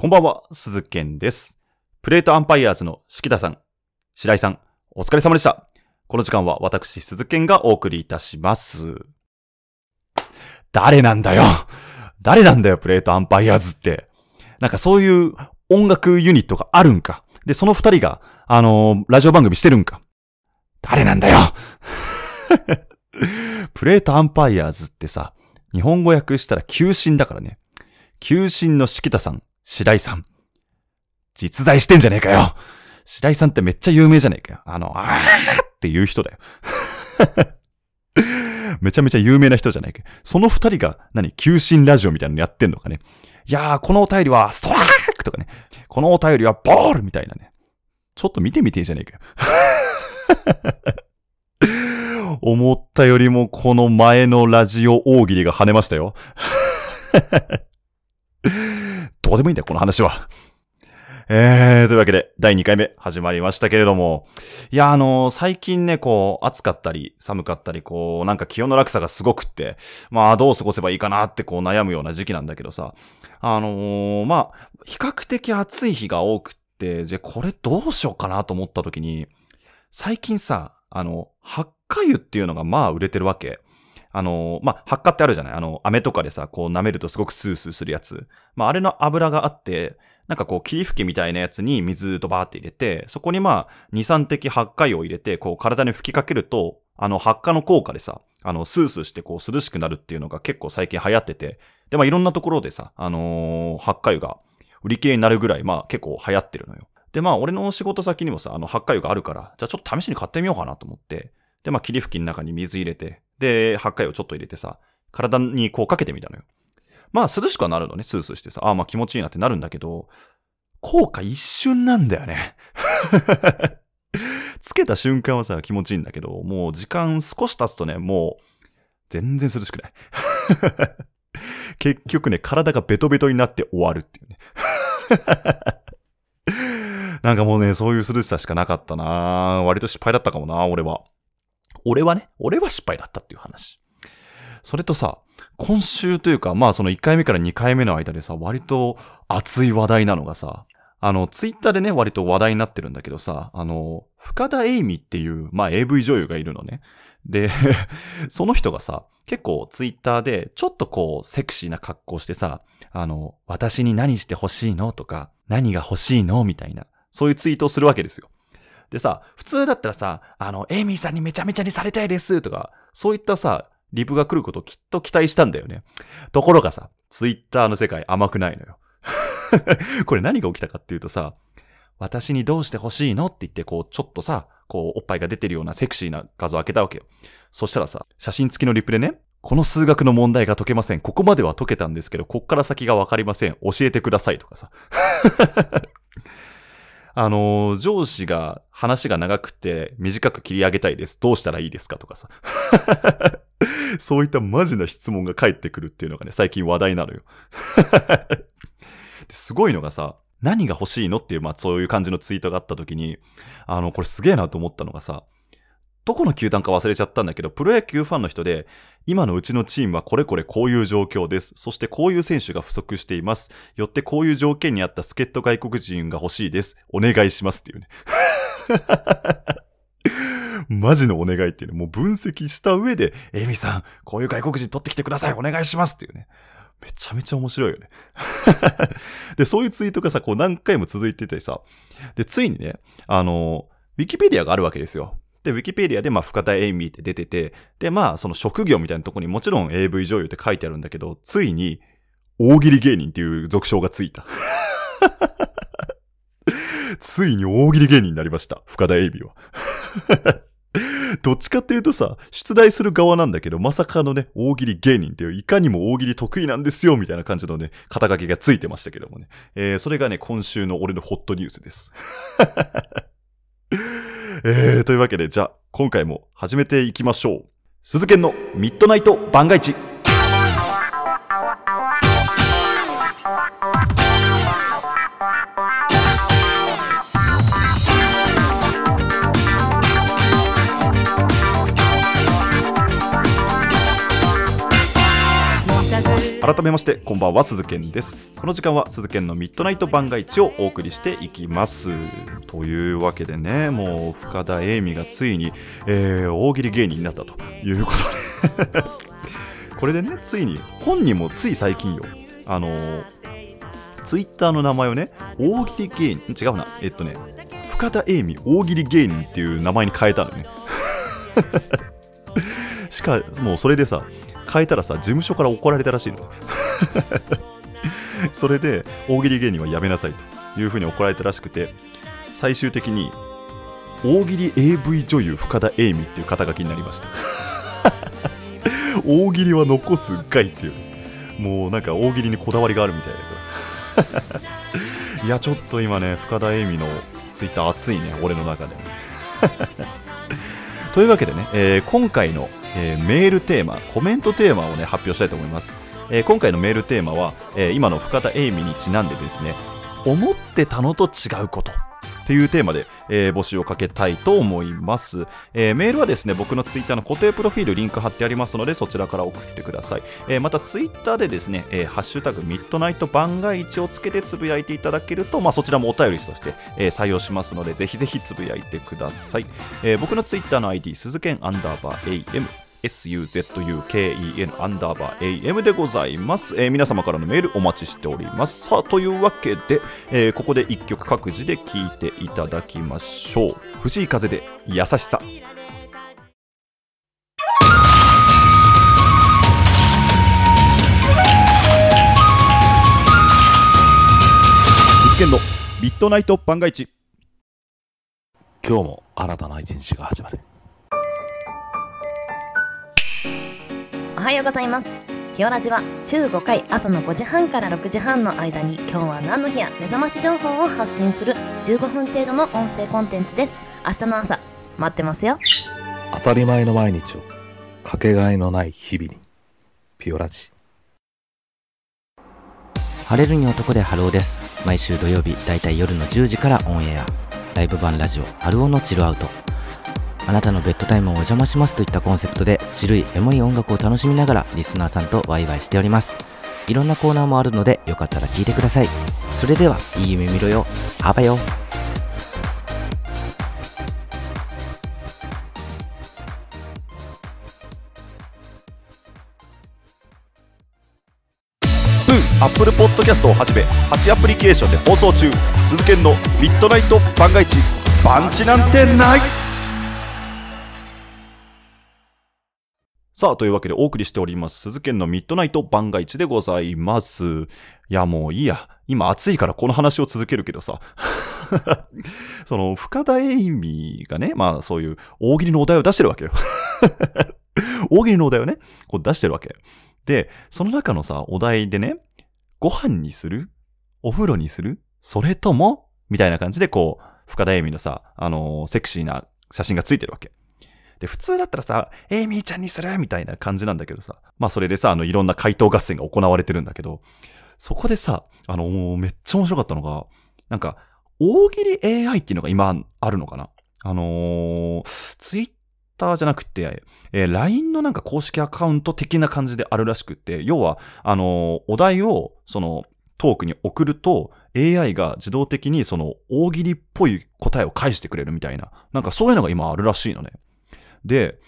こんばんは、鈴健です。プレートアンパイアーズの敷田さん、白井さん、お疲れ様でした。この時間は私、鈴健がお送りいたします。誰なんだよ、プレートアンパイアーズって。なんかそういう音楽ユニットがあるんか。で、その二人が、ラジオ番組してるんか。誰なんだよ。プレートアンパイアーズってさ、日本語訳したら球神だからね。球神の敷田さん。白井さん。実在してんじゃねえかよ。白井さんってめっちゃ有名じゃねえかよ。あーって言う人だよ。めちゃめちゃ有名な人じゃないか。その二人が、球神ラジオみたいなのやってんのかね。いやー、このお便りはストライクとかね。このお便りはボールみたいなね。ちょっと見てみてえじゃねえかよ。思ったよりもこの前のラジオ大喜利が跳ねましたよ。どうでもいいんだよ、この話は。というわけで、第2回目始まりましたけれども。いや、最近ね、こう、暑かったり、寒かったり、こう、なんか気温の落差がすごくって、まあ、どう過ごせばいいかなって、こう、悩むような時期なんだけどさ。まあ、比較的暑い日が多くって、じゃ、これどうしようかなと思った時に、最近さ、発火油っていうのが、まあ、売れてるわけ。まあ、発火ってあるじゃない？飴とかでさ、こう舐めるとすごくスースーするやつ。まあ、あれの油があって、なんかこう、霧吹きみたいなやつに水とバーって入れて、そこにまあ、2、3滴発火油を入れて、こう、体に吹きかけると、発火の効果でさ、スースーしてこう、涼しくなるっていうのが結構最近流行ってて、で、まあ、いろんなところでさ、発火油が売り切れになるぐらい、まあ、結構流行ってるのよ。で、まあ、俺の仕事先にもさ、発火油があるから、じゃあちょっと試しに買ってみようかなと思って、で、まあ、霧吹きの中に水入れて、で、発火油をちょっと入れてさ、体にこうかけてみたのよ。まあ、涼しくはなるのね、スースーしてさ、ああ、まあ気持ちいいなってなるんだけど、効果一瞬なんだよね。つけた瞬間はさ、気持ちいいんだけど、もう時間少し経つとね、もう、全然涼しくない。結局ね、体がベトベトになって終わるっていうね。なんかもうね、そういう涼しさしかなかったな。割と失敗だったかもな、俺は。俺は失敗だったっていう話。それとさ、今週というか、まあその1回目から2回目の間でさ、割と熱い話題なのがさ、ツイッターでね、割と話題になってるんだけどさ、深田栄美っていう、まあ AV 女優がいるのね。で、その人がさ、結構ツイッターで、ちょっとこう、セクシーな格好してさ、私に何して欲しいのとか、何が欲しいのみたいな、そういうツイートをするわけですよ。でさ、普通だったらさ、エイミーさんにめちゃめちゃにされたいですとか、そういったさ、リプが来ることをきっと期待したんだよね。ところがさ、ツイッターの世界甘くないのよ。これ何が起きたかっていうとさ、私にどうして欲しいのって言って、こう、ちょっとさ、こう、おっぱいが出てるようなセクシーな画像を開けたわけよ。そしたらさ、写真付きのリプでね、この数学の問題が解けません。ここまでは解けたんですけど、こっから先がわかりません。教えてくださいとかさ。上司が話が長くて短く切り上げたいです。どうしたらいいですかとかさ。そういったマジな質問が返ってくるっていうのがね、最近話題なのよ。すごいのがさ、何が欲しいのっていう、まあそういう感じのツイートがあった時に、これすげえなと思ったのがさ、どこの球団か忘れちゃったんだけど、プロ野球ファンの人で、今のうちのチームはこれこれこういう状況です。そしてこういう選手が不足しています。よってこういう条件に合った助っ人外国人が欲しいです。お願いしますっていうね。マジのお願いっていうね。もう分析した上で、エミさん、こういう外国人取ってきてください。お願いしますっていうね。めちゃめちゃ面白いよね。で、そういうツイートがさ、こう何回も続いててさ。で、ついにね、ウィキペディアがあるわけですよ。で、ウィキペディアで、まあ、深田栄美って出てて、で、まあ、その職業みたいなとこにもちろん AV 女優って書いてあるんだけど、ついに、大喜利芸人っていう俗称がついた。ついに大喜利芸人になりました、深田栄美は。どっちかっていうとさ、出題する側なんだけど、まさかのね、大喜利芸人っていう、いかにも大喜利得意なんですよ、みたいな感じのね、肩書きがついてましたけどもね。それがね、今週の俺のホットニュースです。というわけで、じゃあ、今回も始めていきましょう。鈴健のミッドナイト番外地。改めましてこんばんは、鈴賢です。この時間は鈴賢のミッドナイト番外地をお送りしていきます。というわけでね、もう深田栄美がついに、大喜利芸人になったということでこれでね、ついに本人もつい最近よ、ツイッターの名前をね、大喜利芸人、違うな、深田栄美大喜利芸人っていう名前に変えたのねしかもうそれでさ、変えたらさ、事務所から怒られたらしいのそれで大喜利芸人はやめなさいというふうに怒られたらしくて、最終的に大喜利 AV 女優深田栄美っていう肩書きになりました大喜利は残すがいっていう、もうなんか大喜利にこだわりがあるみたいだけどいやちょっと今ね、深田栄美のツイッター熱いね、俺の中でというわけでね、今回のメールテーマ、コメントテーマをね、発表したいと思います。今回のメールテーマは、今の深田栄美にちなんでですね、思ってたのと違うことっていうテーマで、募集をかけたいと思います。メールはですね、僕のツイッターの固定プロフィールリンク貼ってありますので、そちらから送ってください。またツイッターでですね、ハッシュタグミッドナイト番外地をつけてつぶやいていただけると、そちらもお便りとして、採用しますので、ぜひぜひつぶやいてください。僕のツイッターの ID 鈴賢_am SUZUKEN_AM でございます。皆様からのメールお待ちしております。さあ、というわけで、ここで一曲各自で聴いていただきましょう。藤井風で優しさ。鈴賢のミッドナイト番外地。今日も新たな一日が始まる。おはようございます。ひよラジは週5回朝の5時半から6時半の間に、今日は何の日や目覚まし情報を発信する15分程度の音声コンテンツです。明日の朝待ってますよ。当たり前の毎日をかけがえのない日々に。ぴよラジ。晴れるに男でハローです。毎週土曜日だいたい夜の10時からオンエア、ライブ版ラジオハローのチルアウト。あなたのベッドタイムをお邪魔しますといったコンセプトで、種類エモい音楽を楽しみながらリスナーさんとワイワイしております。いろんなコーナーもあるので、よかったら聞いてください。それでは、いい夢見ろよ。あばよ。Apple Podcast をはじめ8アプリケーションで放送中。鈴賢のミッドナイト番外地。番地なんてない。さあ、というわけでお送りしております鈴賢のミッドナイト番外地でございます。いや、もういいや、今暑いからこの話を続けるけどさその深田栄美がね、そういう大喜利のお題を出してるわけよ大喜利のお題をね、こう出してるわけで、その中のさ、お題でね、ご飯にする、お風呂にする、それともみたいな感じで、こう深田栄美のさ、セクシーな写真がついてるわけで、普通だったらさ、エイミーちゃんにするみたいな感じなんだけどさ、それでさ、いろんな回答合戦が行われてるんだけど、そこでさ、めっちゃ面白かったのが、なんか、大喜利 AI っていうのが今あるのかな。ツイッターじゃなくて、LINE のなんか公式アカウント的な感じであるらしくって、要は、お題を、トークに送ると AI が自動的にその大喜利っぽい答えを返してくれるみたいな、なんかそういうのが今あるらしいのね。で、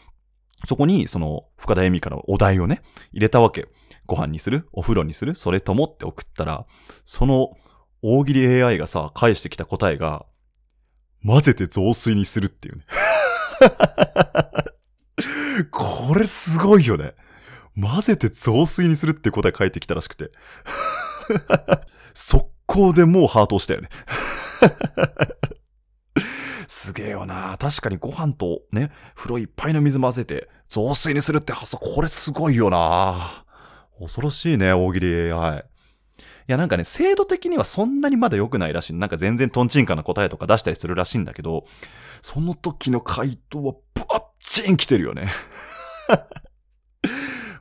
そこにその深田栄美からお題をね、入れたわけ。ご飯にする？お風呂にする？それともって送ったら、その大喜利 AI がさ、返してきた答えが、混ぜて雑炊にするっていうねこれすごいよね。混ぜて雑炊にするって答え返ってきたらしくて速攻でもうハート押したよねすげえよな。確かにご飯とね、風呂いっぱいの水混ぜて雑炊にするって発想、これすごいよな。恐ろしいね、大喜利 AI。 いや、なんかね、制度的にはそんなにまだ良くないらしい。なんか全然トンチンカンな答えとか出したりするらしいんだけど、その時の回答はバッチン来てるよね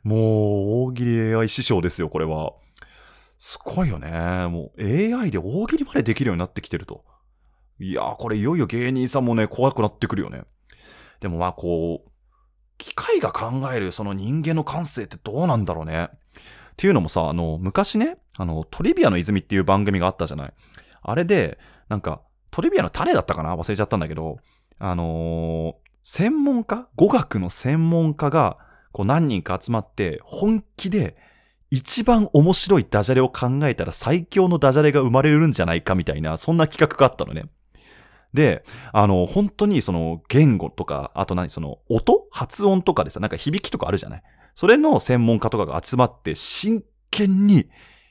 もう大喜利 AI 師匠ですよ、これは。すごいよね。もう AI で大喜利までできるようになってきてると。いやー、これいよいよ芸人さんもね、怖くなってくるよね。でもこう、機械が考えるその人間の感性ってどうなんだろうね。っていうのもさ、昔ね、トリビアの泉っていう番組があったじゃない。あれで、なんか、トリビアの誰だったかな？忘れちゃったんだけど、語学の専門家が、こう何人か集まって、本気で、一番面白いダジャレを考えたら最強のダジャレが生まれるんじゃないかみたいな、そんな企画があったのね。で、本当にその言語とか、あと音？発音とかでさ、なんか響きとかあるじゃない。それの専門家とかが集まって真剣に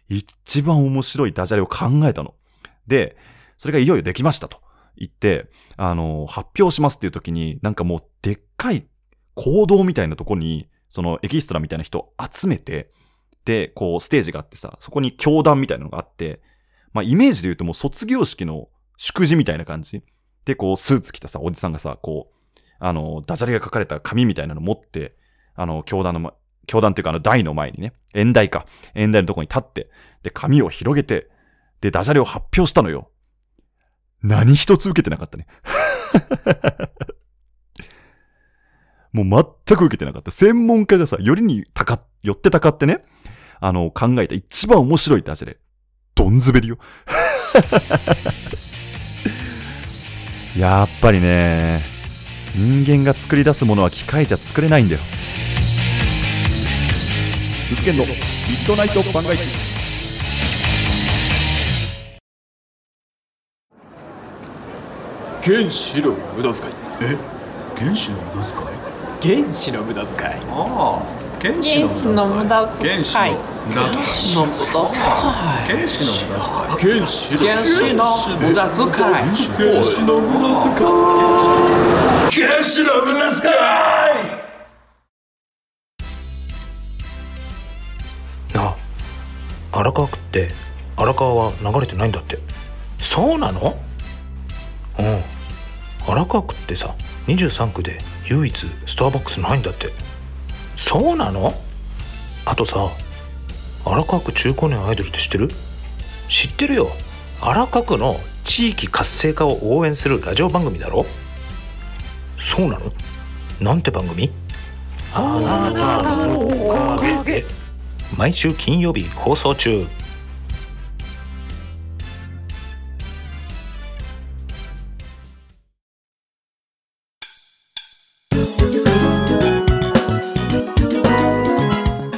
一番面白いダジャレを考えたの。で、それがいよいよできましたと言って、発表しますっていう時に、なんかもうでっかい講堂みたいなとこに、そのエキストラみたいな人を集めて、で、こうステージがあってさ、そこに教壇みたいなのがあって、まあイメージで言うともう卒業式の祝辞みたいな感じ。で、こうスーツ着たさ、おじさんがさ、こう、ダジャレが書かれた紙みたいなの持って、教壇というか台の前にね、演台のとこに立って、で、紙を広げて、で、ダジャレを発表したのよ。何一つ受けてなかったね。もう全く受けてなかった。専門家がさ、よってたかってね、考えた一番面白いダジャレ。どんずべりよ。やっぱりね、人間が作り出すものは機械じゃ作れないんだよ。鈴研のミッドナイト番外地。原子の無駄遣い。原子の無駄遣い？原子の無駄遣い。ああ。原子の無駄遣い。荒川区って荒川は流れてないんだって。そうなの？荒川区ってさ、23区で唯一スターバックスないんだって。そうなの？あとさ、荒川区中高年アイドルって知ってる？知ってるよ。荒川区の地域活性化を応援するラジオ番組だろ？そうなの？なんて番組？あなたのおかげ。毎週金曜日放送中。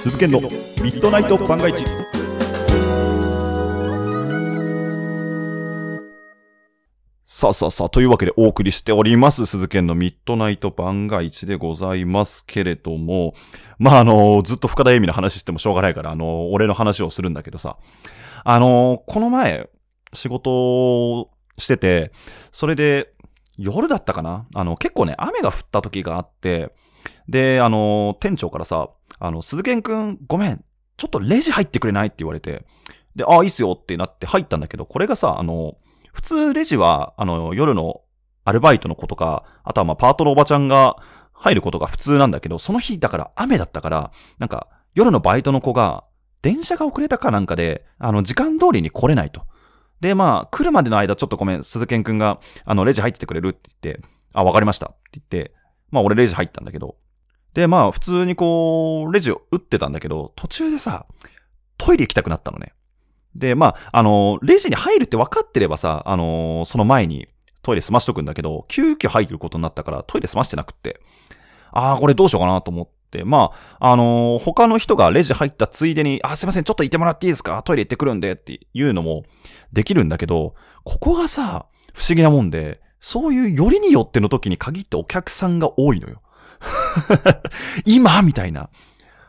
鈴研のミッドナイト番外地。さあというわけでお送りしております鈴研のミッドナイト番外地でございますけれども、まあずっと深田恵美の話してもしょうがないから俺の話をするんだけどさ、この前仕事をしてて、それで夜だったかな、結構ね雨が降った時があって、で、店長からさ、鈴研くん、ごめん、ちょっとレジ入ってくれないって言われて、で、ああ、いいっすよってなって入ったんだけど、これがさ、普通レジは、夜のアルバイトの子とか、あとはまあ、パートのおばちゃんが入ることが普通なんだけど、その日、だから雨だったから、なんか、夜のバイトの子が、電車が遅れたかなんかで、時間通りに来れないと。で、まあ、来るまでの間、ちょっとごめん、鈴研くんが、レジ入っててくれるって言って、あ、わかりましたって言って、まあ、俺レジ入ったんだけど、で、まあ、普通にこう、レジを打ってたんだけど、途中でさ、トイレ行きたくなったのね。で、まあ、レジに入るって分かってればさ、その前にトイレ済ましとくんだけど、急遽入ることになったからトイレ済ましてなくって、これどうしようかなと思って、まあ、他の人がレジ入ったついでに、すいません、ちょっといてもらっていいですか？トイレ行ってくるんでっていうのもできるんだけど、ここがさ、不思議なもんで、そういうよりによっての時に限ってお客さんが多いのよ。今みたいな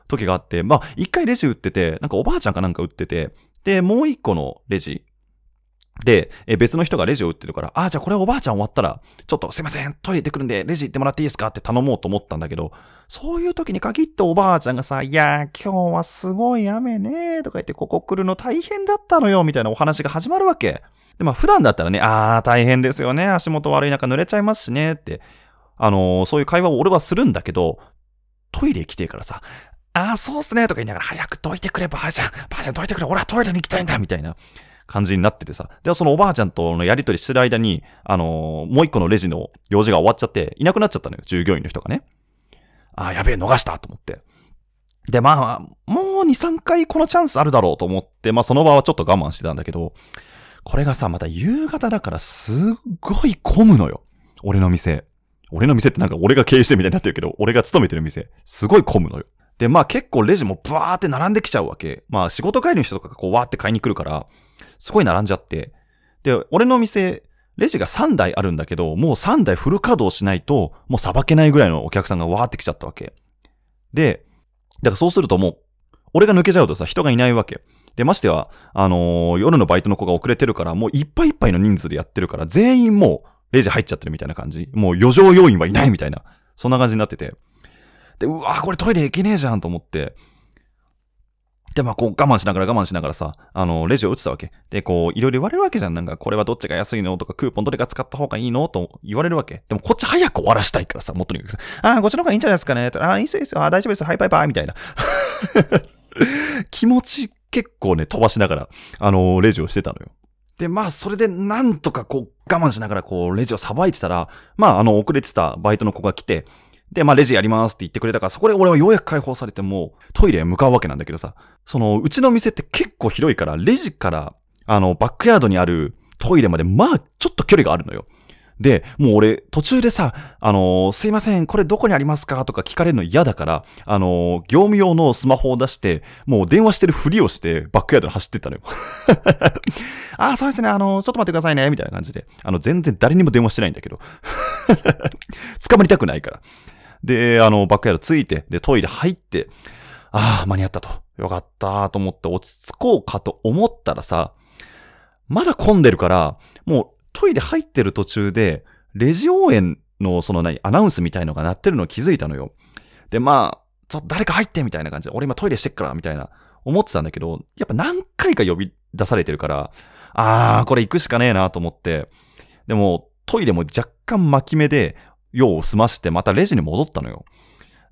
時があって、まあ、一回レジ打ってて、なんかおばあちゃんかなんか打ってて、で、もう一個のレジで、別の人がレジを打ってるから、じゃあこれおばあちゃん終わったら、ちょっとすいません、トイレ行ってくるんでレジ行ってもらっていいですかって頼もうと思ったんだけど、そういう時に限っておばあちゃんがさ、いやー今日はすごい雨ねとか言って、ここ来るの大変だったのよみたいなお話が始まるわけ。で、まあ普段だったらね、大変ですよね、足元悪い中濡れちゃいますしねって、そういう会話を俺はするんだけど、トイレ来てからさ、そうっすねとか言いながら、早くどいてくればあちゃん、ばあちゃんどいてくれ、俺はトイレに行きたいんだみたいな感じになっててさ。で、そのおばあちゃんとのやりとりしてる間に、もう一個のレジの用事が終わっちゃって、いなくなっちゃったのよ、従業員の人がね。やべえ、逃したと思って。で、まあ、もう2、3回このチャンスあるだろうと思って、まあその場はちょっと我慢してたんだけど、これがさ、また夕方だからすっごい混むのよ。俺の店。俺の店ってなんか俺が経営してるみたいになってるけど、俺が勤めてる店。すごい混むのよ。で、まあ結構レジもブワーって並んできちゃうわけ。まあ仕事帰りの人とかがこうわーって買いに来るから、すごい並んじゃって。で、俺の店、レジが3台あるんだけど、もう3台フル稼働しないと、もうさばけないぐらいのお客さんがわーって来ちゃったわけ。で、だからそうするともう、俺が抜けちゃうとさ、人がいないわけ。で、ましては、夜のバイトの子が遅れてるから、もういっぱいいっぱいの人数でやってるから、全員もう、レジ入っちゃってるみたいな感じ。もう余剰要員はいないみたいな。そんな感じになってて。で、うわーこれトイレ行けねえじゃんと思って。で、まあ、こう我慢しながらさ、レジを打ってたわけ。で、こう、いろいろ言われるわけじゃん。なんか、これはどっちが安いのとか、クーポンどれが使った方がいいのと言われるわけ。でも、こっち早く終わらしたいからさ、もうとにかくさ、こっちの方がいいんじゃないですかね。いいですよ。大丈夫です。はい、バイバイ。みたいな。気持ち結構ね、飛ばしながら、レジをしてたのよ。で、まあ、それでなんとかこう、我慢しながら、こう、レジをさばいてたら、まあ、遅れてたバイトの子が来て、で、まあ、レジやりますって言ってくれたから、そこで俺はようやく解放されて、もう、トイレへ向かうわけなんだけどさ、うちの店って結構広いから、レジから、バックヤードにあるトイレまで、まあ、ちょっと距離があるのよ。で、もう俺、途中でさ、すいません、これどこにありますかとか聞かれるの嫌だから、業務用のスマホを出して、もう電話してるふりをして、バックヤードに走ってったのよ。そうですね、ちょっと待ってくださいね、みたいな感じで。全然誰にも電話してないんだけど。捕まりたくないから。で、バックヤードついて、で、トイレ入って、間に合ったと。よかったと思って落ち着こうかと思ったらさ、まだ混んでるから、もうトイレ入ってる途中で、レジ応援のアナウンスみたいのが鳴ってるのを気づいたのよ。で、まあ、ちょっと誰か入ってみたいな感じで、俺今トイレしてっから、みたいな、思ってたんだけど、やっぱ何回か呼び出されてるから、これ行くしかねえなと思って、でも、トイレも若干巻き目で、用を済まして、またレジに戻ったのよ。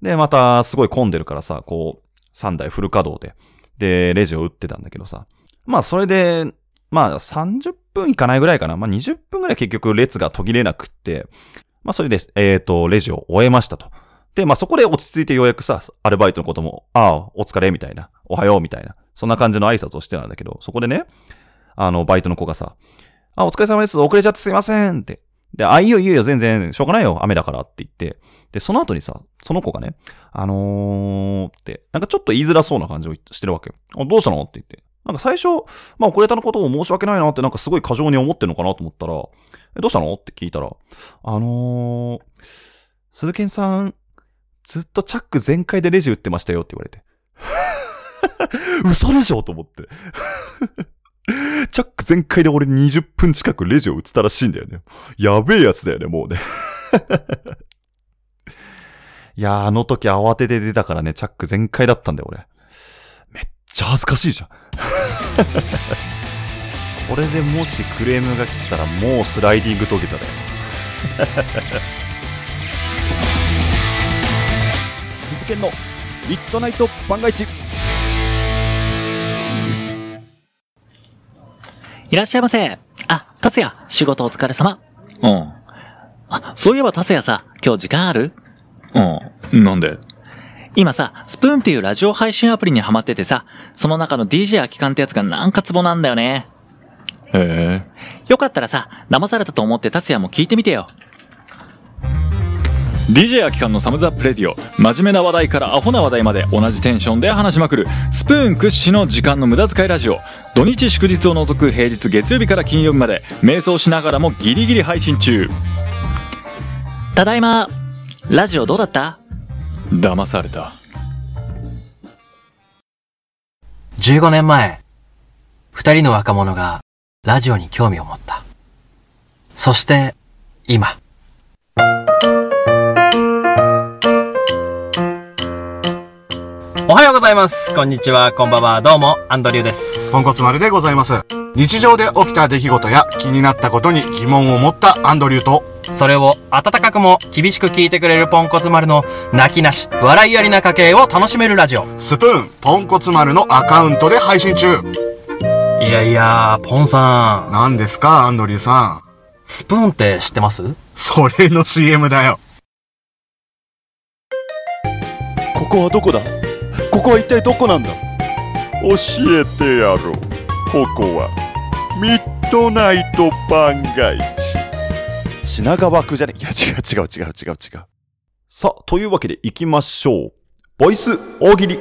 で、また、すごい混んでるからさ、こう、3台フル稼働で、レジを打ってたんだけどさ。まあ、それで、まあ、30分いかないぐらいかな。まあ、20分ぐらい結局、列が途切れなくって、まあ、それで、レジを終えましたと。で、まあ、そこで落ち着いてようやくさ、アルバイトのことも、お疲れ、みたいな。おはよう、みたいな。そんな感じの挨拶をしてたんだけど、そこでね、バイトの子がさ、お疲れ様です。遅れちゃってすいませんって。で、いいよ、全然、しょうがないよ、雨だからって言って。で、その後にさ、その子がね、って、なんかちょっと言いづらそうな感じをしてるわけ。どうしたのって言って。なんか最初、まあ、遅れたのことを申し訳ないなって、なんかすごい過剰に思ってるのかなと思ったら、どうしたのって聞いたら、鈴賢さん、ずっとチャック全開でレジ打ってましたよって言われて。嘘でしょと思って。チャック全開で俺20分近くレジを打ってたらしいんだよね。やべえやつだよね、もうね。いやー、あの時慌てて出たからね、チャック全開だったんだよ、俺。めっちゃ恥ずかしいじゃん。これでもしクレームが来たらもうスライディング土下座だよ。鈴賢のミッドナイト番外地。いらっしゃいませ。達也、仕事お疲れ様。うん。そういえば達也さ、今日時間ある？うん。なんで？今さ、スプーンっていうラジオ配信アプリにハマっててさ、その中の DJ アキカンってやつがなんかツボなんだよね。へえ。よかったらさ、騙されたと思って達也も聞いてみてよ。DJ アキカンのサムズアップレディオ、真面目な話題からアホな話題まで同じテンションで話しまくるスプーン屈指の時間の無駄遣いラジオ。土日祝日を除く平日月曜日から金曜日まで瞑想しながらもギリギリ配信中。ただいま。ラジオどうだった？騙された。15年前、2人の若者がラジオに興味を持った。そして今、おはようございます。こんにちは。こんばんは。どうも、アンドリューです。ポンコツ丸でございます。日常で起きた出来事や気になったことに疑問を持ったアンドリューと、それを温かくも厳しく聞いてくれるポンコツ丸の泣きなし、笑いありな家系を楽しめるラジオ。スプーン、ポンコツ丸のアカウントで配信中。いやいや、ポンさん。何ですか、アンドリューさん。スプーンって知ってます？それの CM だよ。ここはどこだ？こここは一体どこなんだ。教えてやろう。ここはミッドナイト番外地。品川区じゃねえ。いや違う。さあ、というわけで行きましょう。ボイス大喜利。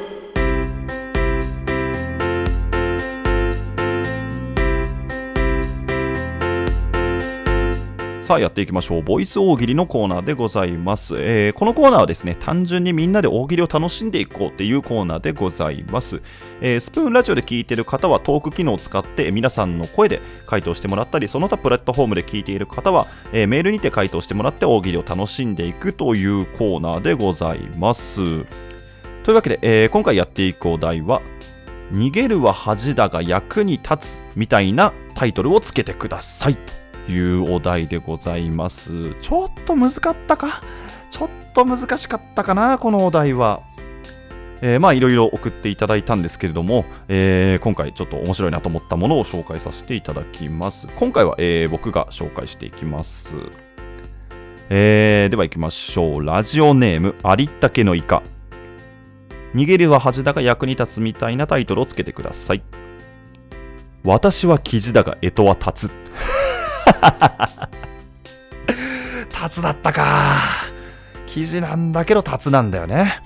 さあやっていきましょう。ボイス大喜利のコーナーでございます。このコーナーはですね、単純にみんなで大喜利を楽しんでいこうっていうコーナーでございます。スプーンラジオで聞いている方はトーク機能を使って皆さんの声で回答してもらったり、その他プラットフォームで聞いている方は、メールにて回答してもらって大喜利を楽しんでいくというコーナーでございます。というわけで、今回やっていくお題は、逃げるは恥だが役に立つみたいなタイトルをつけてください。いうお題でございます。ちょっと難かったか、ちょっと難しかったかな、このお題は。まあいろいろ送っていただいたんですけれども、今回ちょっと面白いなと思ったものを紹介させていただきます。今回は、僕が紹介していきます。では行きましょう。ラジオネームありったけのイカ。逃げるは恥だが役に立つみたいなタイトルをつけてください。私は記事だが干支は立つ。タツだったか。記事なんだけどタツなんだよね。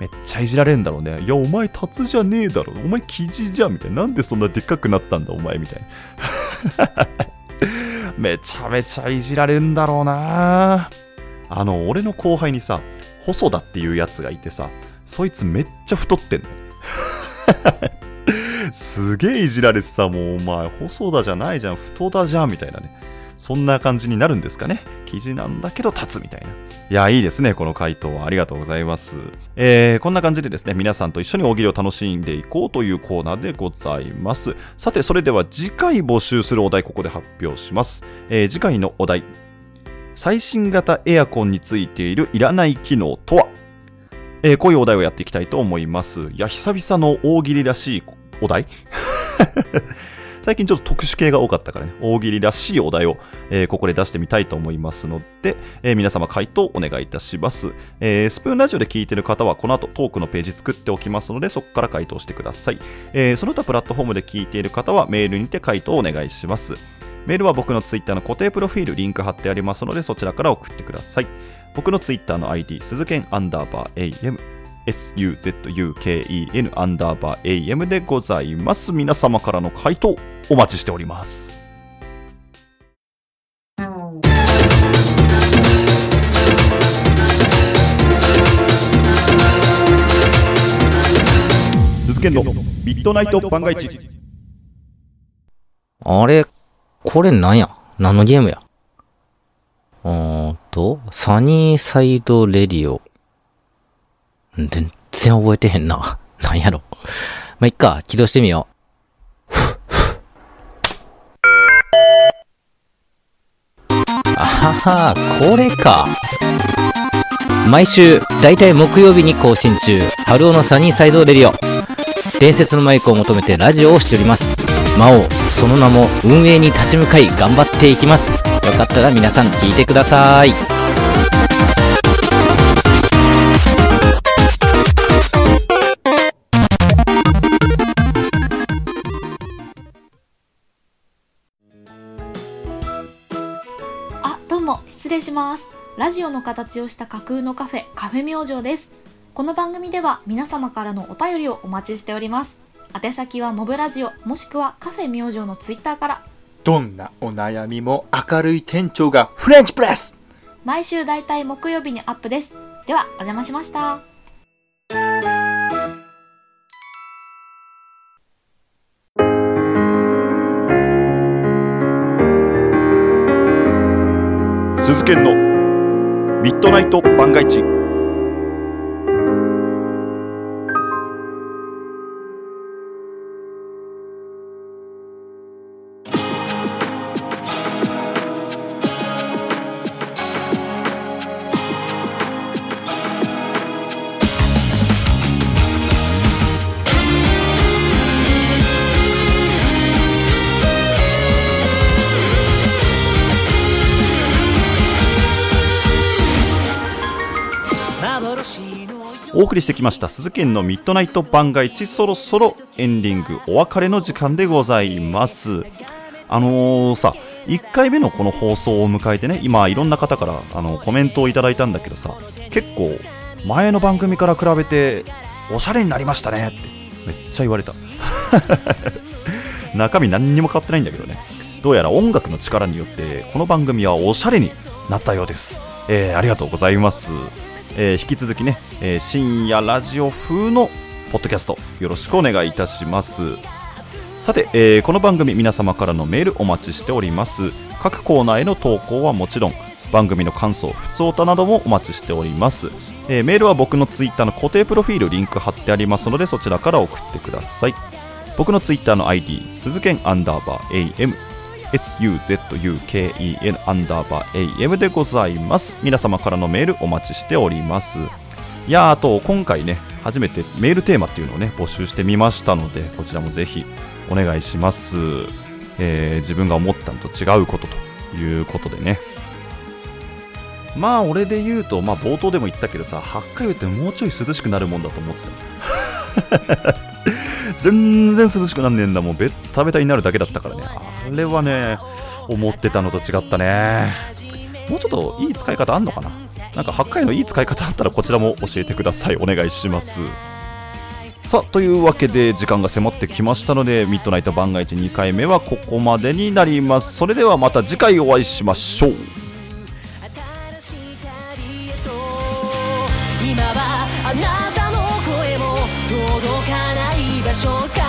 めっちゃいじられるんだろうね。いやお前タツじゃねえだろ、お前記事じゃんみたいな。なんでそんなでっかくなったんだお前みたいな。めちゃめちゃいじられるんだろうな。俺の後輩にさ、細田っていうやつがいてさ、そいつめっちゃ太ってんの。すげえいじられてさ、もうお前細田じゃないじゃん、太田じゃんみたいなね。そんな感じになるんですかね。記事なんだけど立つみたいな。いやいいですね、この回答は。ありがとうございます。こんな感じでですね、皆さんと一緒に大喜利を楽しんでいこうというコーナーでございます。さて、それでは次回募集するお題、ここで発表します。次回のお題、最新型エアコンについているいらない機能とは。こういうお題をやっていきたいと思います。いや久々の大喜利らしいお題。最近ちょっと特殊系が多かったからね、大喜利らしいお題を、ここで出してみたいと思いますので、皆様回答お願いいたします。スプーンラジオで聞いている方はこの後トークのページ作っておきますので、そこから回答してください。その他プラットフォームで聞いている方はメールにて回答お願いします。メールは僕のツイッターの固定プロフィール、リンク貼ってありますので、そちらから送ってください。僕のツイッターの ID suzukien_am SUZUKEN_AM でございます。皆様からの回答お待ちしております。鈴研のミッドナイト番外地。あれ、これなんや、何のゲームや。サニーサイドレディオ、全然覚えてへんな。なんやろ。まあ、いっか、起動してみよう。あはは、これか。毎週、だいたい木曜日に更新中、春尾のサニーサイドレディオ。伝説のマイクを求めてラジオをしております。魔王、その名も運営に立ち向かい頑張っていきます。よかったら皆さん聞いてください。失礼します。ラジオの形をした架空のカフェ、カフェ明星です。この番組では皆様からのお便りをお待ちしております。宛先はモブラジオもしくはカフェ明星のツイッターから。どんなお悩みも明るい店長がフレンチプレス。毎週だいたい木曜日にアップです。ではお邪魔しました。鈴研のミッドナイト番外地。お送りしてきました鈴研のミッドナイト番外地、そろそろエンディング、お別れの時間でございます。さ、1回目のこの放送を迎えてね、今いろんな方からコメントをいただいたんだけどさ、結構前の番組から比べておしゃれになりましたねってめっちゃ言われた中身何にも変わってないんだけどね、どうやら音楽の力によってこの番組はおしゃれになったようです。ありがとうございます。引き続きね、深夜ラジオ風のポッドキャストよろしくお願いいたします。さて、この番組皆様からのメールお待ちしております。各コーナーへの投稿はもちろん、番組の感想、ふつおたなどもお待ちしております。メールは僕のツイッターの固定プロフィール、リンク貼ってありますので、そちらから送ってください。僕のツイッターの ID 鈴研_am SUZUKEN _AM でございます。皆様からのメールお待ちしております。いや、あと今回ね、初めてメールテーマっていうのをね募集してみましたので、こちらもぜひお願いします。自分が思ったのと違うことということでね、まあ俺で言うと、まあ冒頭でも言ったけどさ、8回言ってもうちょい涼しくなるもんだと思ってた全然涼しくなんねえんだもん。ベタベタになるだけだったからね、あれはね思ってたのと違ったね。もうちょっといい使い方あんのかな。なんか8回のいい使い方あったらこちらも教えてください。お願いします。さあ、というわけで時間が迫ってきましたので、ミッドナイト番外地2回目はここまでになります。それではまた次回お会いしましょう。今はあなたの声も届かない場所